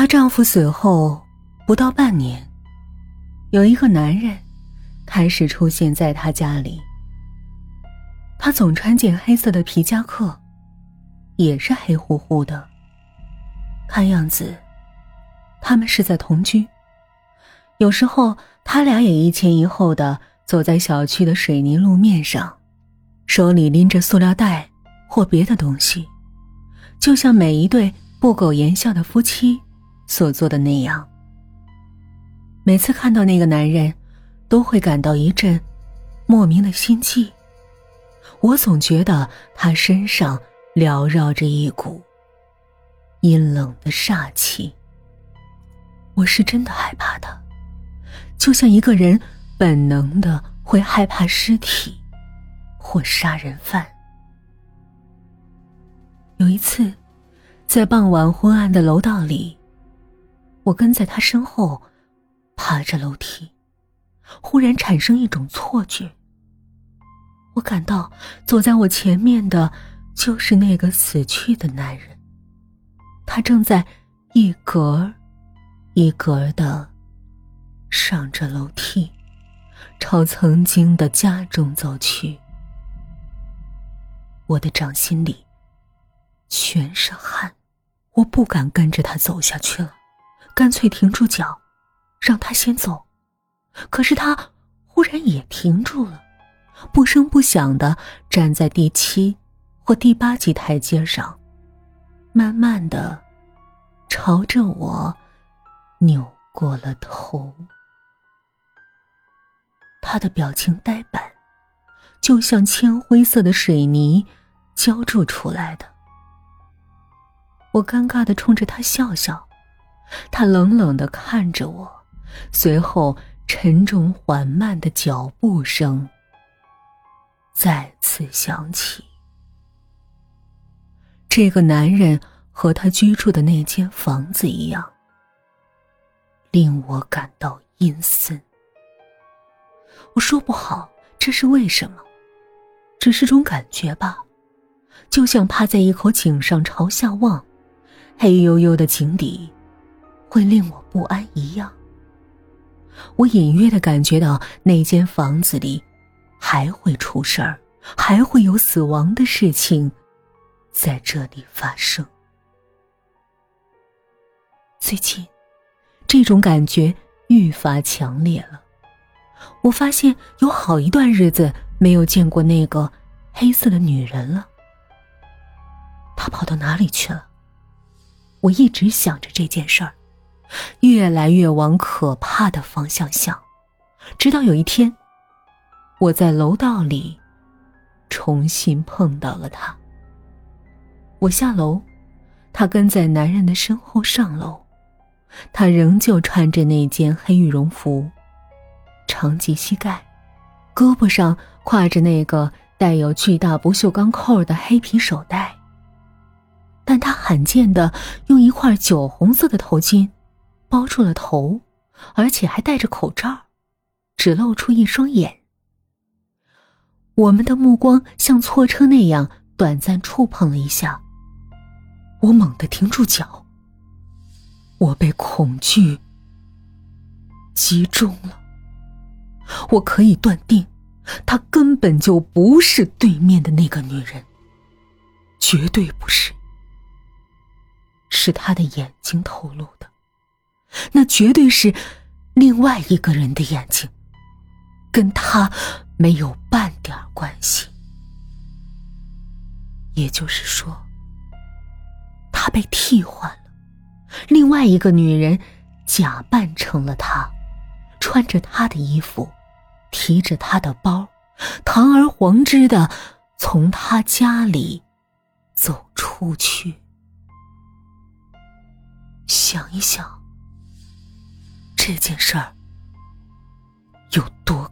她丈夫死后不到半年，有一个男人开始出现在她家里。他总穿件黑色的皮夹克，也是黑乎乎的。看样子他们是在同居。有时候他俩也一前一后的走在小区的水泥路面上，手里拎着塑料袋或别的东西，就像每一对不苟言笑的夫妻所做的那样。每次看到那个男人，都会感到一阵莫名的心悸。我总觉得他身上缭绕着一股阴冷的煞气。我是真的害怕他，就像一个人本能的会害怕尸体或杀人犯。有一次，在傍晚昏暗的楼道里，我跟在他身后爬着楼梯，忽然产生一种错觉。我感到走在我前面的就是那个死去的男人，他正在一格一格地上着楼梯，朝曾经的家中走去。我的掌心里全是汗，我不敢跟着他走下去了，干脆停住脚，让他先走。可是他忽然也停住了，不声不响地站在第7或第8级台阶上，慢慢地朝着我扭过了头。他的表情呆板，就像铅灰色的水泥浇筑出来的。我尴尬地冲着他笑笑，他冷冷地看着我，随后沉重缓慢的脚步声再次响起。这个男人和他居住的那间房子一样，令我感到阴森。我说不好这是为什么，只是种感觉吧，就像趴在一口井上朝下望，黑黝黝的井底会令我不安一样。我隐约地感觉到那间房子里还会出事儿，还会有死亡的事情在这里发生。最近这种感觉愈发强烈了，我发现有好一段日子没有见过那个黑色的女人了。她跑到哪里去了？我一直想着这件事儿，越来越往可怕的方向想，直到有一天我在楼道里重新碰到了他。我下楼，他跟在男人的身后上楼，他仍旧穿着那件黑羽绒服，长及膝盖，胳膊上挎着那个带有巨大不锈钢扣的黑皮手带，但他罕见地用一块酒红色的头巾包住了头，而且还戴着口罩，只露出一双眼。我们的目光像错车那样短暂触碰了一下，我猛地停住脚，我被恐惧击中了。我可以断定，她根本就不是对面的那个女人，绝对不是。是他的眼睛透露的，那绝对是另外一个人的眼睛，跟他没有半点关系。也就是说，他被替换了，另外一个女人假扮成了他，穿着他的衣服，提着他的包，堂而皇之地从他家里走出去。想一想，这件事儿有多